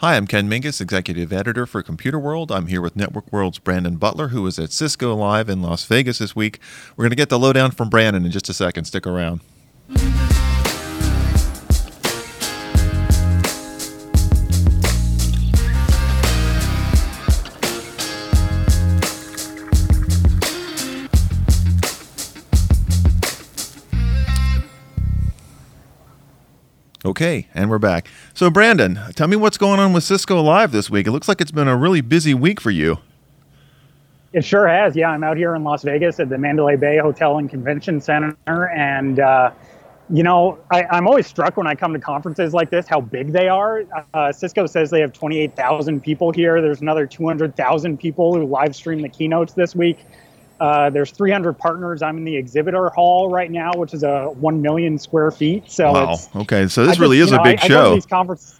Hi, I'm Ken Mingis, Executive Editor for Computer World. I'm here with Network World's Brandon Butler, who was at Cisco Live in Las Vegas this week. We're going to get the lowdown from Brandon in just a second. Stick around. Okay, and we're back. So, Brandon, tell me what's going on with Cisco Live this week. It looks like it's been a really busy week for you. It sure has. Yeah, I'm out here in Las Vegas at the Mandalay Bay Hotel and Convention Center. And, I'm always struck when I come to conferences like this how big they are. Cisco says they have 28,000 people here. There's another 200,000 people who live stream the keynotes this week. There's 300 partners. I'm in the exhibitor hall right now, which is a 1 million square feet. So wow. Okay. So this really is a big show. I go to these conferences.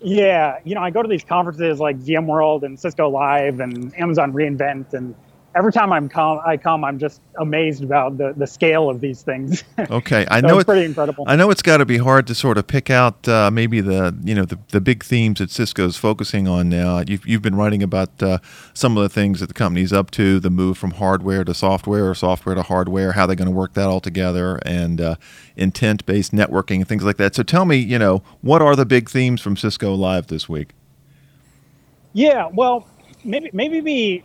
Yeah. I go to these conferences like VMworld and Cisco Live and Amazon reInvent. And every time I come, I'm just amazed about the scale of these things. Okay. I know it's pretty incredible. I know it's got to be hard to sort of pick out maybe the big themes that Cisco's focusing on now. You've been writing about some of the things that the company's up to, the move from hardware to software or software to hardware, how they're going to work that all together, and intent-based networking and things like that. So tell me, what are the big themes from Cisco Live this week? Yeah, well, maybe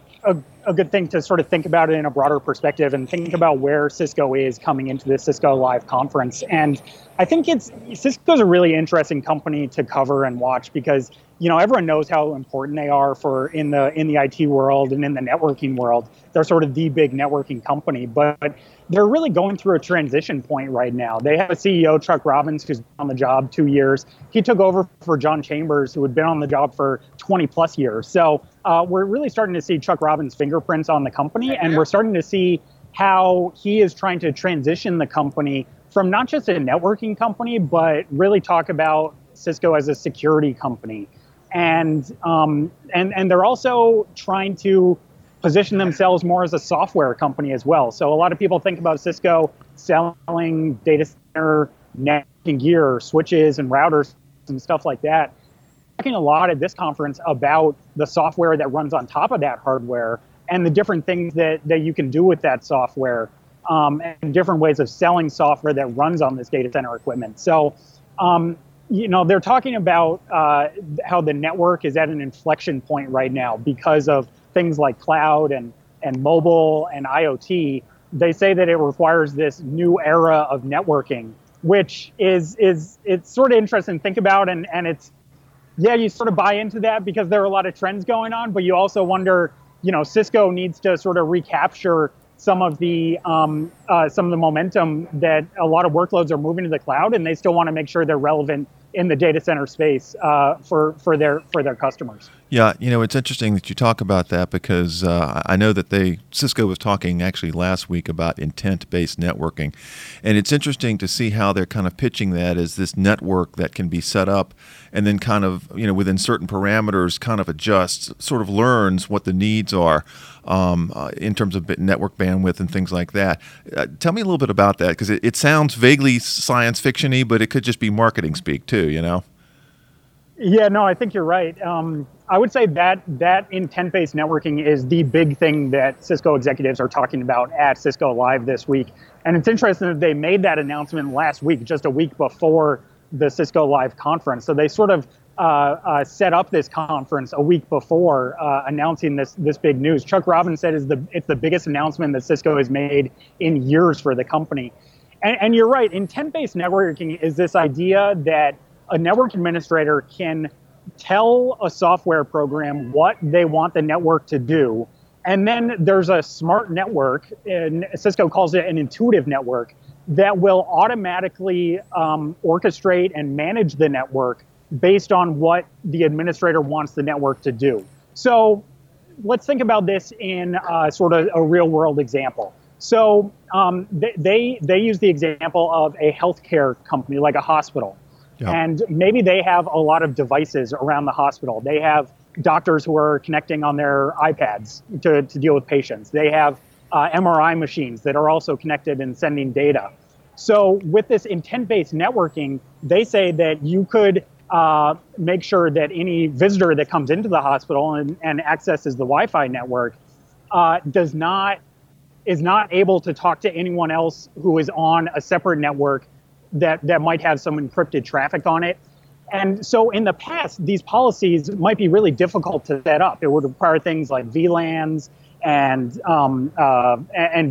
a good thing to sort of think about it in a broader perspective and think about where Cisco is coming into the Cisco Live conference. And I think Cisco's a really interesting company to cover and watch because, everyone knows how important they are in the IT world and in the networking world. They're sort of the big networking company, but they're really going through a transition point right now. They have a CEO, Chuck Robbins, who's been on the job 2 years. He took over for John Chambers, who had been on the job for 20 plus years. So we're really starting to see Chuck Robbins' fingerprints on the company, and we're starting to see how he is trying to transition the company from not just a networking company, but really talk about Cisco as a security company. And they're also trying to position themselves more as a software company as well. So a lot of people think about Cisco selling data center networking gear, switches and routers and stuff like that. We're talking a lot at this conference about the software that runs on top of that hardware and the different things that you can do with that software and different ways of selling software that runs on this data center equipment. So, they're talking about how the network is at an inflection point right now because of things like cloud and mobile and IoT. They say that it requires this new era of networking, which it's sort of interesting to think about. And it's, you sort of buy into that because there are a lot of trends going on, but you also wonder, Cisco needs to sort of recapture some of the momentum that a lot of workloads are moving to the cloud, and they still want to make sure they're relevant in the data center space for their customers. Yeah, it's interesting that you talk about that because I know that Cisco was talking actually last week about intent-based networking, and it's interesting to see how they're kind of pitching that as this network that can be set up and then kind of, within certain parameters, kind of adjusts, sort of learns what the needs are in terms of network bandwidth and things like that. Tell me a little bit about that because it sounds vaguely science fiction-y, but it could just be marketing speak too, Yeah, no, I think you're right. I would say that intent-based networking is the big thing that Cisco executives are talking about at Cisco Live this week. And it's interesting that they made that announcement last week, just a week before the Cisco Live conference. So they sort of set up this conference a week before announcing this big news. Chuck Robbins said it's the biggest announcement that Cisco has made in years for the company. And you're right, intent-based networking is this idea that a network administrator can tell a software program what they want the network to do. And then there's a smart network, and Cisco calls it an intuitive network, that will automatically orchestrate and manage the network based on what the administrator wants the network to do. So let's think about this in sort of a real world example. So they use the example of a healthcare company, like a hospital. Yeah. And maybe they have a lot of devices around the hospital. They have doctors who are connecting on their iPads to deal with patients. They have MRI machines that are also connected and sending data. So with this intent-based networking, they say that you could make sure that any visitor that comes into the hospital and accesses the Wi-Fi network is not able to talk to anyone else who is on a separate network that might have some encrypted traffic on it. And so in the past, these policies might be really difficult to set up. It would require things like VLANs and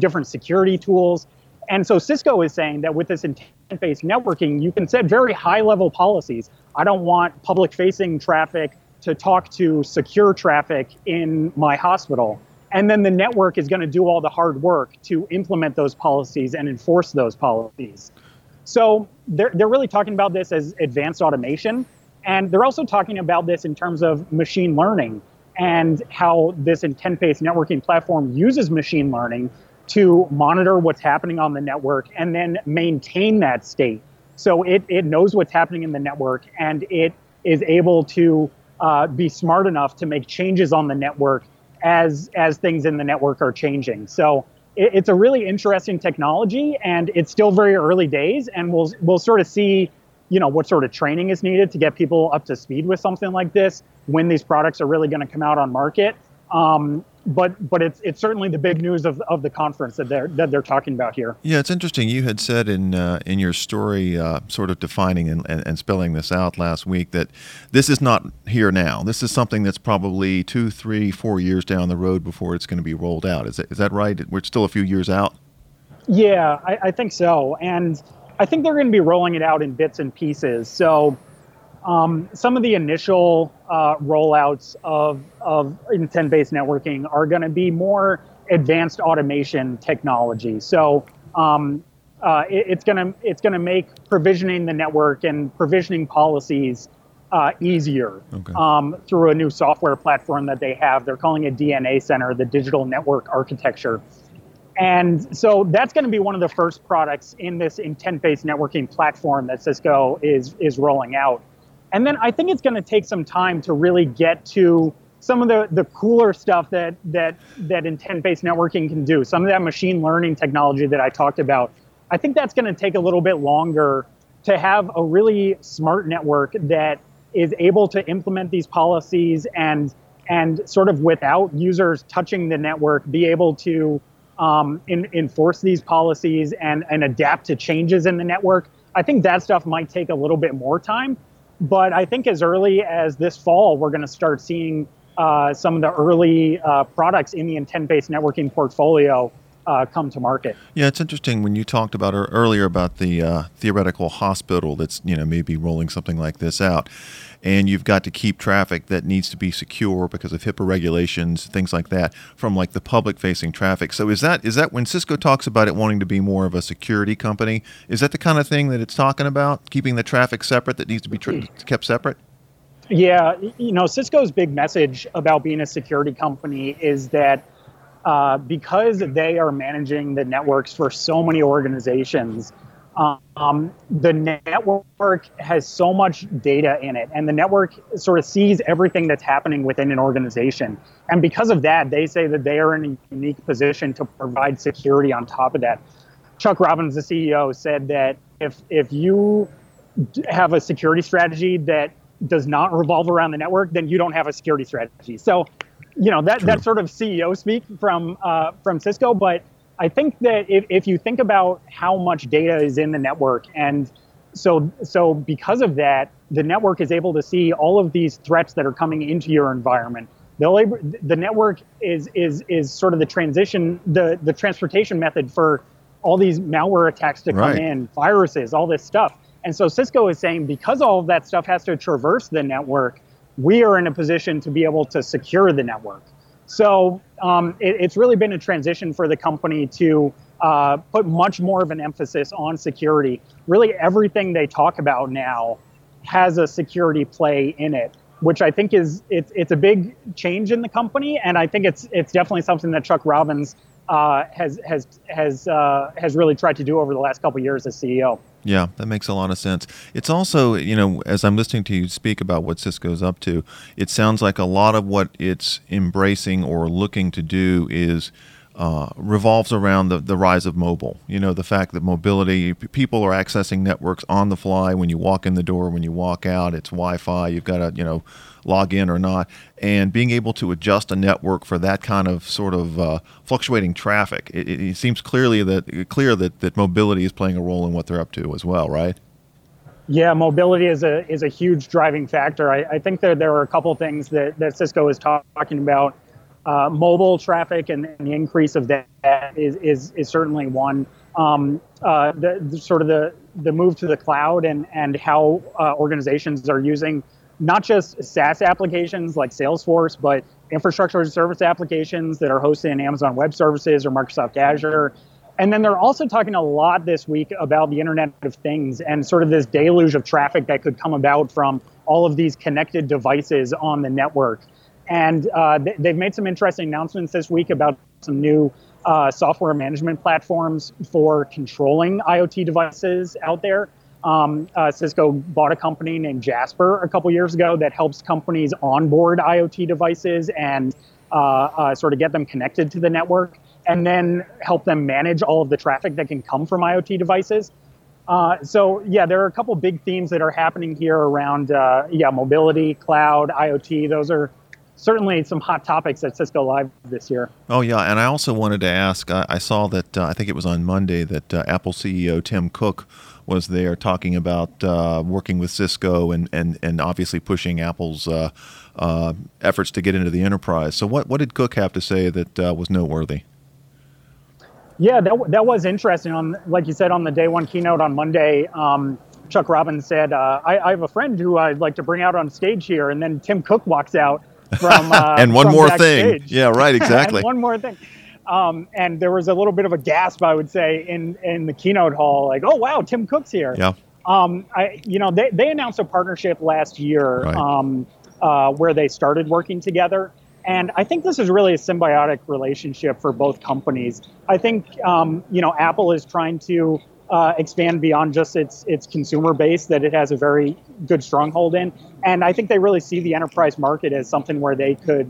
different security tools. And so Cisco is saying that with this intent-based networking, you can set very high-level policies. I don't want public-facing traffic to talk to secure traffic in my hospital. And then the network is going to do all the hard work to implement those policies and enforce those policies. So they're really talking about this as advanced automation. And they're also talking about this in terms of machine learning and how this intent-based networking platform uses machine learning to monitor what's happening on the network and then maintain that state. So it knows what's happening in the network and it is able to be smart enough to make changes on the network as things in the network are changing. So it's a really interesting technology, and it's still very early days, and we'll sort of see, what sort of training is needed to get people up to speed with something like this, when these products are really going to come out on market. But it's certainly the big news of the conference that they're talking about here. Yeah, it's interesting. You had said in your story, sort of defining and spelling this out last week, that this is not here now. This is something that's probably 2, 3, 4 years down the road before it's going to be rolled out. Is that right? We're still a few years out? Yeah, I think so. And I think they're going to be rolling it out in bits and pieces. So some of the initial rollouts of intent-based networking are going to be more advanced automation technology. So it's going to make provisioning the network and provisioning policies easier. Okay. Through a new software platform that they have. They're calling it DNA Center, the Digital Network Architecture. And so that's going to be one of the first products in this intent-based networking platform that Cisco is rolling out. And then I think it's going to take some time to really get to some of the cooler stuff that intent-based networking can do. Some of that machine learning technology that I talked about, I think that's going to take a little bit longer to have a really smart network that is able to implement these policies and sort of without users touching the network, be able to enforce these policies and adapt to changes in the network. I think that stuff might take a little bit more time. But I think as early as this fall, we're going to start seeing some of the early products in the intent-based networking portfolio come to market. Yeah, it's interesting when you talked about earlier about the theoretical hospital that's maybe rolling something like this out, and you've got to keep traffic that needs to be secure because of HIPAA regulations, things like that, from like the public-facing traffic. So is that when Cisco talks about it wanting to be more of a security company, is that the kind of thing that it's talking about, keeping the traffic separate that needs to be kept separate? Yeah, Cisco's big message about being a security company is that because they are managing the networks for so many organizations, the network has so much data in it, and the network sort of sees everything that's happening within an organization. And because of that, they say that they are in a unique position to provide security on top of that. Chuck Robbins, the CEO, said that if you have a security strategy that does not revolve around the network, then you don't have a security strategy. So that's sort of CEO speak from Cisco, but I think that if you think about how much data is in the network, and so because of that, the network is able to see all of these threats that are coming into your environment. The network is sort of the transportation method for all these malware attacks to come in, viruses, all this stuff. And so Cisco is saying because all of that stuff has to traverse the network, we are in a position to be able to secure the network. So it's really been a transition for the company to put much more of an emphasis on security. Really everything they talk about now has a security play in it, which I think it's a big change in the company. And I think it's definitely something that Chuck Robbins has really tried to do over the last couple of years as CEO. Yeah, that makes a lot of sense. It's also, as I'm listening to you speak about what Cisco's up to, it sounds like a lot of what it's embracing or looking to do is revolves around the rise of mobile. You know, the fact that mobility, people are accessing networks on the fly. When you walk in the door, when you walk out, it's Wi-Fi. You've got to, you know, log in or not. And being able to adjust a network for that kind of sort of fluctuating traffic, it seems clear that mobility is playing a role in what they're up to as well, right? Yeah, mobility is a huge driving factor. I think there are a couple things that Cisco is talking about. Mobile traffic and the increase of that is certainly one. The move to the cloud and how organizations are using not just SaaS applications like Salesforce, but infrastructure as a service applications that are hosted in Amazon Web Services or Microsoft Azure. And then they're also talking a lot this week about the Internet of Things and sort of this deluge of traffic that could come about from all of these connected devices on the network. And they've made some interesting announcements this week about some new software management platforms for controlling IoT devices out there. Cisco bought a company named Jasper a couple years ago that helps companies onboard IoT devices and sort of get them connected to the network, and then help them manage all of the traffic that can come from IoT devices. So, there are a couple big themes that are happening here around, mobility, cloud, IoT. Those are certainly some hot topics at Cisco Live this year. Oh, yeah. And I also wanted to ask, I saw that, I think it was on Monday, that Apple CEO Tim Cook was there talking about working with Cisco and obviously pushing Apple's efforts to get into the enterprise. So what did Cook have to say that was noteworthy? Yeah, that was interesting. Like you said, on the day one keynote on Monday, Chuck Robbins said, I have a friend who I'd like to bring out on stage here. And then Tim Cook walks out from and one from more backstage. Thing. Yeah, right, exactly. And one more thing. And there was a little bit of a gasp, I would say, in the keynote hall, like, oh, wow, Tim Cook's here. Yeah. They announced a partnership last year, right, where they started working together. And I think this is really a symbiotic relationship for both companies. I think, Apple is trying to expand beyond just its consumer base that it has a very good stronghold in. And I think they really see the enterprise market as something where they could,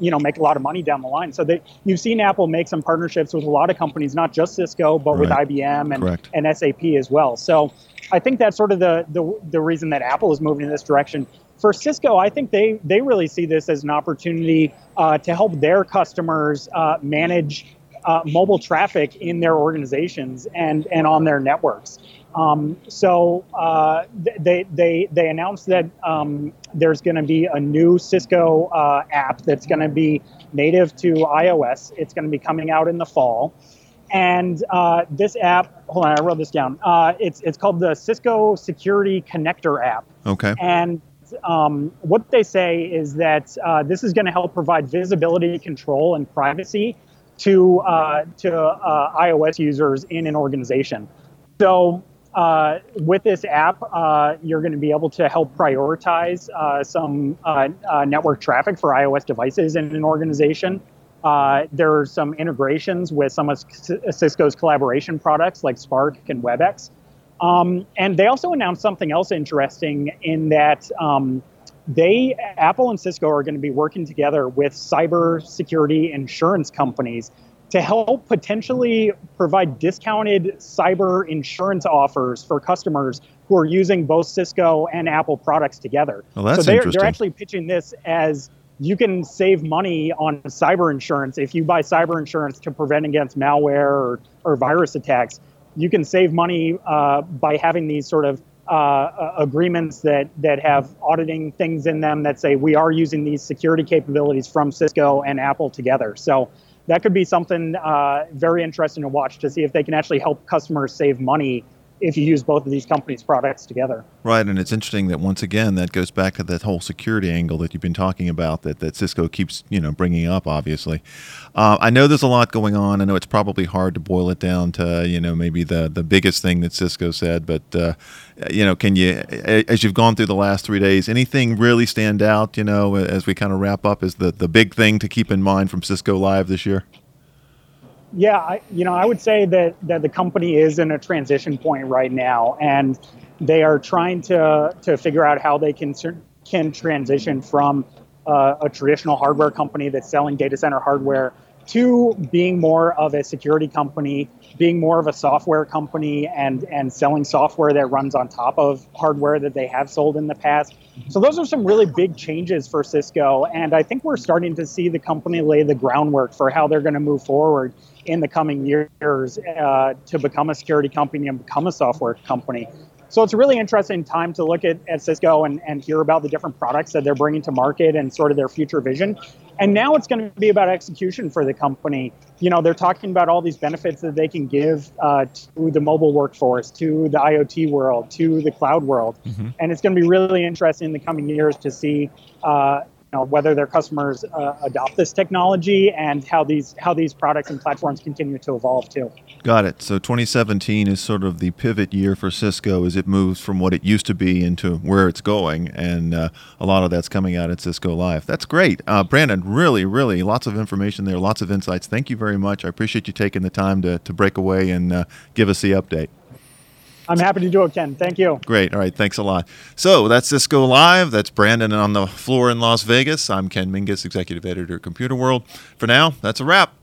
make a lot of money down the line. So you've seen Apple make some partnerships with a lot of companies, not just Cisco, but right, with IBM and SAP as well. So I think that's sort of the reason that Apple is moving in this direction. For Cisco, I think they really see this as an opportunity to help their customers manage mobile traffic in their organizations and on their networks. They announced that there's going to be a new Cisco app that's going to be native to iOS. It's going to be coming out in the fall. And this app, hold on, I wrote this down. It's called the Cisco Security Connector app. Okay. And what they say is that this is going to help provide visibility, control, and privacy to iOS users in an organization. So with this app, you're going to be able to help prioritize some network traffic for iOS devices in an organization. There are some integrations with some of Cisco's collaboration products like Spark and WebEx. And they also announced something else interesting in that Apple and Cisco are going to be working together with cybersecurity insurance companies to help potentially provide discounted cyber insurance offers for customers who are using both Cisco and Apple products together. Well, that's interesting. They're actually pitching this as you can save money on cyber insurance if you buy cyber insurance to prevent against malware or virus attacks. You can save money by having these sort of agreements that have auditing things in them that say we are using these security capabilities from Cisco and Apple together. So that could be something very interesting to watch to see if they can actually help customers save money if you use both of these companies' products together. Right, and it's interesting that once again that goes back to that whole security angle that you've been talking about that Cisco keeps bringing up, obviously. I know there's a lot going on. I know it's probably hard to boil it down to maybe the biggest thing that Cisco said, but can you, as you've gone through the last 3 days, anything really stand out, as we kind of wrap up as the big thing to keep in mind from Cisco Live this year? Yeah, I would say that the company is in a transition point right now, and they are trying to figure out how they can transition from a traditional hardware company that's selling data center hardware to being more of a security company, being more of a software company, and selling software that runs on top of hardware that they have sold in the past. So those are some really big changes for Cisco, and I think we're starting to see the company lay the groundwork for how they're going to move forward in the coming years to become a security company and become a software company. So it's a really interesting time to look at Cisco and hear about the different products that they're bringing to market and sort of their future vision. And now it's going to be about execution for the company. You know, they're talking about all these benefits that they can give to the mobile workforce, to the IoT world, to the cloud world. Mm-hmm. And it's going to be really interesting in the coming years to see whether their customers adopt this technology and how these products and platforms continue to evolve too. Got it. So 2017 is sort of the pivot year for Cisco as it moves from what it used to be into where it's going, and a lot of that's coming out at Cisco Live. That's great. Brandon, really, really lots of information there, lots of insights. Thank you very much. I appreciate you taking the time to break away and give us the update. I'm happy to do it, Ken. Thank you. Great. All right. Thanks a lot. So that's Cisco Live. That's Brandon on the floor in Las Vegas. I'm Ken Mingis, Executive Editor at Computer World. For now, that's a wrap.